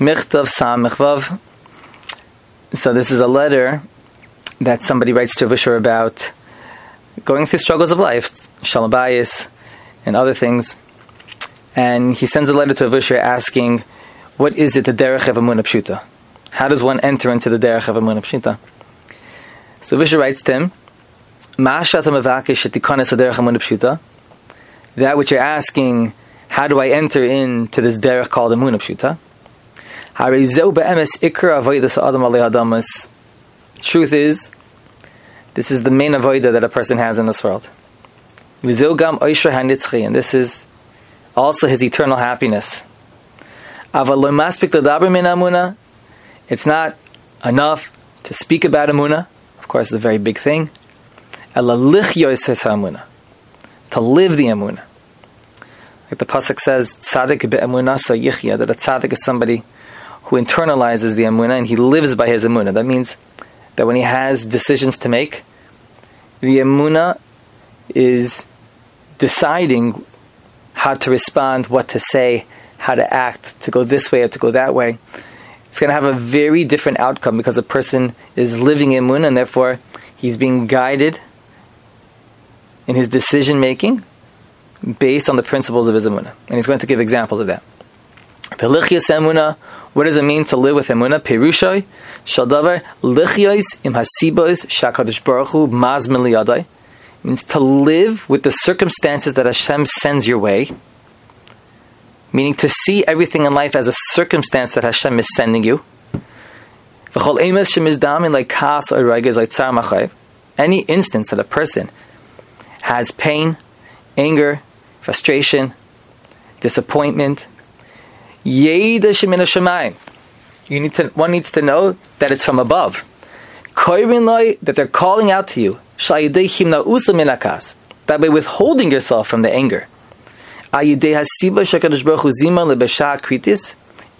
Michtav Samechvav. So this is a letter that somebody writes to Vushar about going through struggles of life, shalom bayis, and other things. And he sends a letter to Vushar asking, what is it, the derech of Amun H'Pshuta? How does one enter into the derech of Amun H'Pshuta? So Vushar writes to him, that which you're asking, how do I enter into this derech called Amun H'Pshuta? Truth is, this is the main avoida that a person has in this world. And this is also his eternal happiness. It's not enough to speak about emunah. Of course, it's a very big thing. To live the emunah. Like the Pasuk says, tzaddik be'emunah sayichya, that a tzaddik is somebody who internalizes the emunah and he lives by his emunah. That means that when he has decisions to make, the emunah is deciding how to respond, what to say, how to act, to go this way or to go that way. It's going to have a very different outcome because a person is living in emunah and therefore he's being guided in his decision making based on the principles of his emunah. And he's going to give examples of that. What does it mean to live with emunah peirushoi? Shadavar lichyois im hasibos shakadosh baruch hu mazmin liyadai. It means to live with the circumstances that Hashem sends your way. Meaning to see everything in life as a circumstance that Hashem is sending you. Like Kaas or like tzar machayev. Any instance that a person has pain, anger, frustration, disappointment, one needs to know that it's from above. That they're calling out to you. That by withholding yourself from the anger. In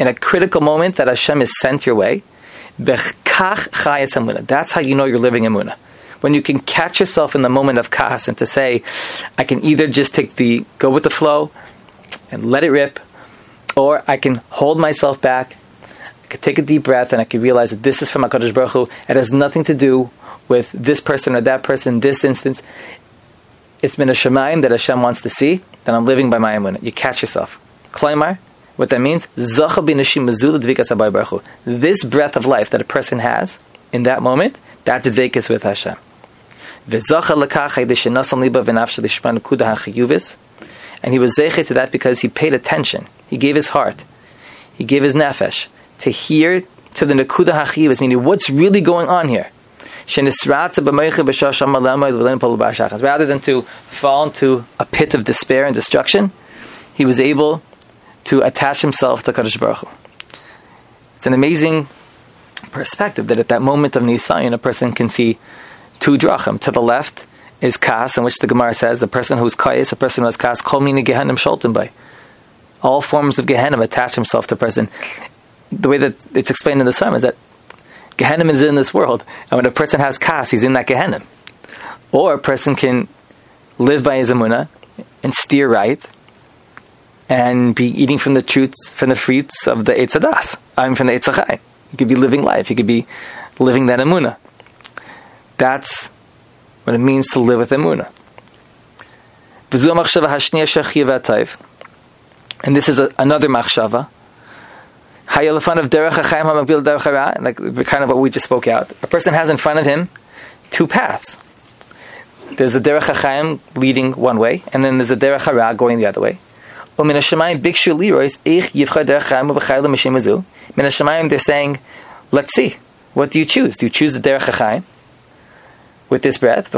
a critical moment that Hashem is sent your way, that's how you know you're living emunah. When you can catch yourself in the moment of Kaas and to say, I can either just go with the flow and let it rip, or I can hold myself back, I can take a deep breath, and I can realize that this is from HaKadosh Baruch Hu. It has nothing to do with this person or that person, this instance. It's min hashamayim that Hashem wants to see, that I'm living by my emunah. You catch yourself. Klaimar, what that means, this breath of life that a person has in that moment, that dvekas with Hashem. And he was zeiche to that because he paid attention. He gave his heart. He gave his nefesh to hear to the nekuda hachiv, meaning what's really going on here. Rather than to fall into a pit of despair and destruction, he was able to attach himself to HaKadosh Baruch Hu. It's an amazing perspective that at that moment of Nisayin, a person can see two drachim. To the left is Kaas, in which the Gemara says, the person who is Kaas, the person who is Kaas, kol mini Gehennam sholten by. All forms of Gehennam attach himself to a person. The way that it's explained in the Psalm is that Gehennam is in this world, and when a person has Kaas, he's in that Gehennam. Or a person can live by his emunah and steer right and be eating from the truths, from the fruits of the Eitzadas. From the Eitzachai. He could be living life. He could be living that emunah. That's what it means to live with emunah. And this is another machshava. Of derech hachaim derech hara, like kind of what we just spoke out. A person has in front of him two paths. There's the derech hachaim leading one way, and then there's the derech hara going the other way. They're saying, let's see, what do you choose? Do you choose the derech hachaim with this breath?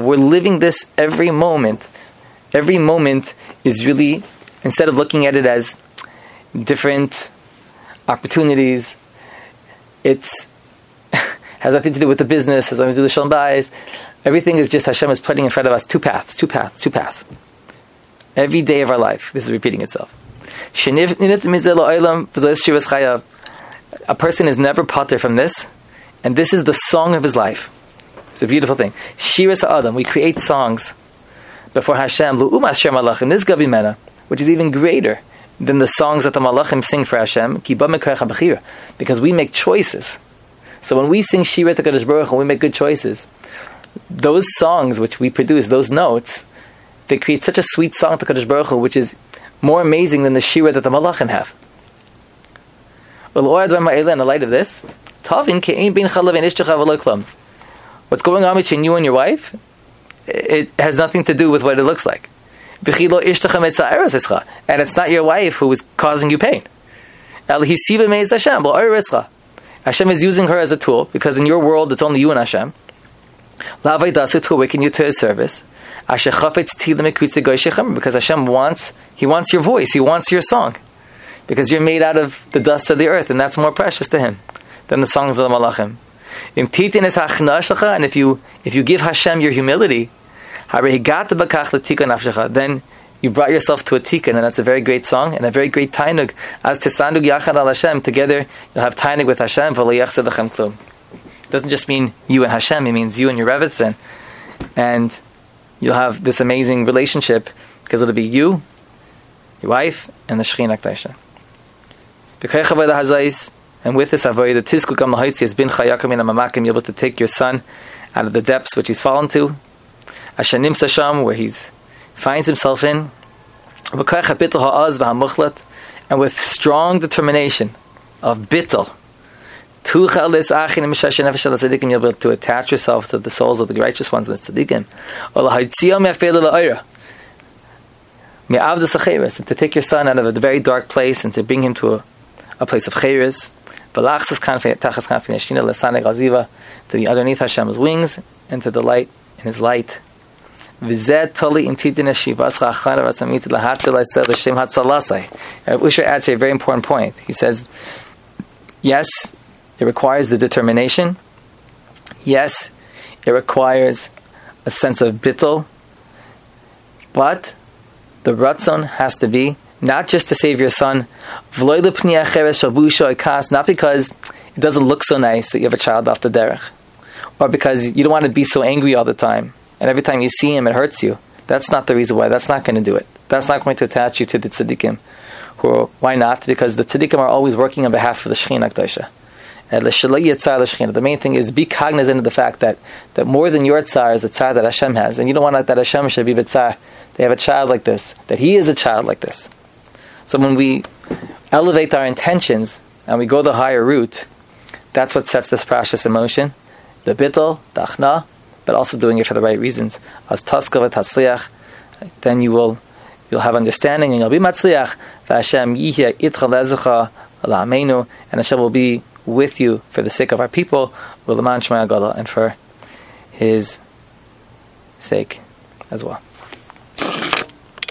We're living this every moment. Every moment is really, instead of looking at it as different opportunities, it's has nothing to do with the business, has nothing to do with shalom bayis. Everything is just Hashem is putting in front of us two paths, two paths, two paths. Every day of our life, this is repeating itself. A person is never potter from this, and this is the song of his life. It's a beautiful thing. We create songs before Hashem. This which is even greater than the songs that the malachim sing for Hashem, because we make choices. So when we sing shira to HaKadosh Baruch Hu, we make good choices. Those songs which we produce, those notes, they create such a sweet song to HaKadosh Baruch Hu, which is more amazing than the shira that the malachim have. In the light of this, what's going on between you and your wife, it has nothing to do with what it looks like. And it's not your wife who is causing you pain. Hashem is using her as a tool, because in your world it's only you and Hashem, to awaken you to His service. Because Hashem wants your voice, He wants your song, because you're made out of the dust of the earth, and that's more precious to Him than the songs of the malachim. And if you give Hashem your humility, then you brought yourself to a Tikan, and that's a very great song and a very great tainug. As tisanug yachad al Hashem, together you'll have tainug with Hashem. It doesn't just mean you and Hashem; it means you and your Revitzin, and you'll have this amazing relationship, because it'll be you, your wife, and the Shekhinah K'dasha. And with this avoida, tizku gam lahaitzi has bin chayakim in amamakim, you're able to take your son out of the depths which he's fallen to, ashanim sasham, where he finds himself in, and with strong determination of bitul, you're able to attach yourself to the souls of the righteous ones, the tzaddikim, and to take your son out of a very dark place and to bring him to a place of cheirus, to be underneath Hashem's wings and to delight in His light. Usher adds a very important point. He says, yes, it requires the determination. Yes, it requires a sense of bitul. But the rutzon has to be not just to save your son, not because it doesn't look so nice that you have a child off the derech, or because you don't want to be so angry all the time, and every time you see him it hurts you. That's not the reason why. That's not going to do it. That's not going to attach you to the tzaddikim. Why not? Because the tzaddikim are always working on behalf of the Shekhinah K'dasha. The main thing is, be cognizant of the fact that more than your tzar is the tzar that Hashem has, and you don't want that Hashem should be the tzar. They have a child like this, that He is a child like this. So when we elevate our intentions and we go the higher route, that's what sets this process in motion. The bitul, the achna, but also doing it for the right reasons. As taskava tasliach, then you'll have understanding and you'll be matzliach. Hashem yihya itcha lezucha la'amenu, and Hashem will be with you for the sake of our people, and for His sake as well.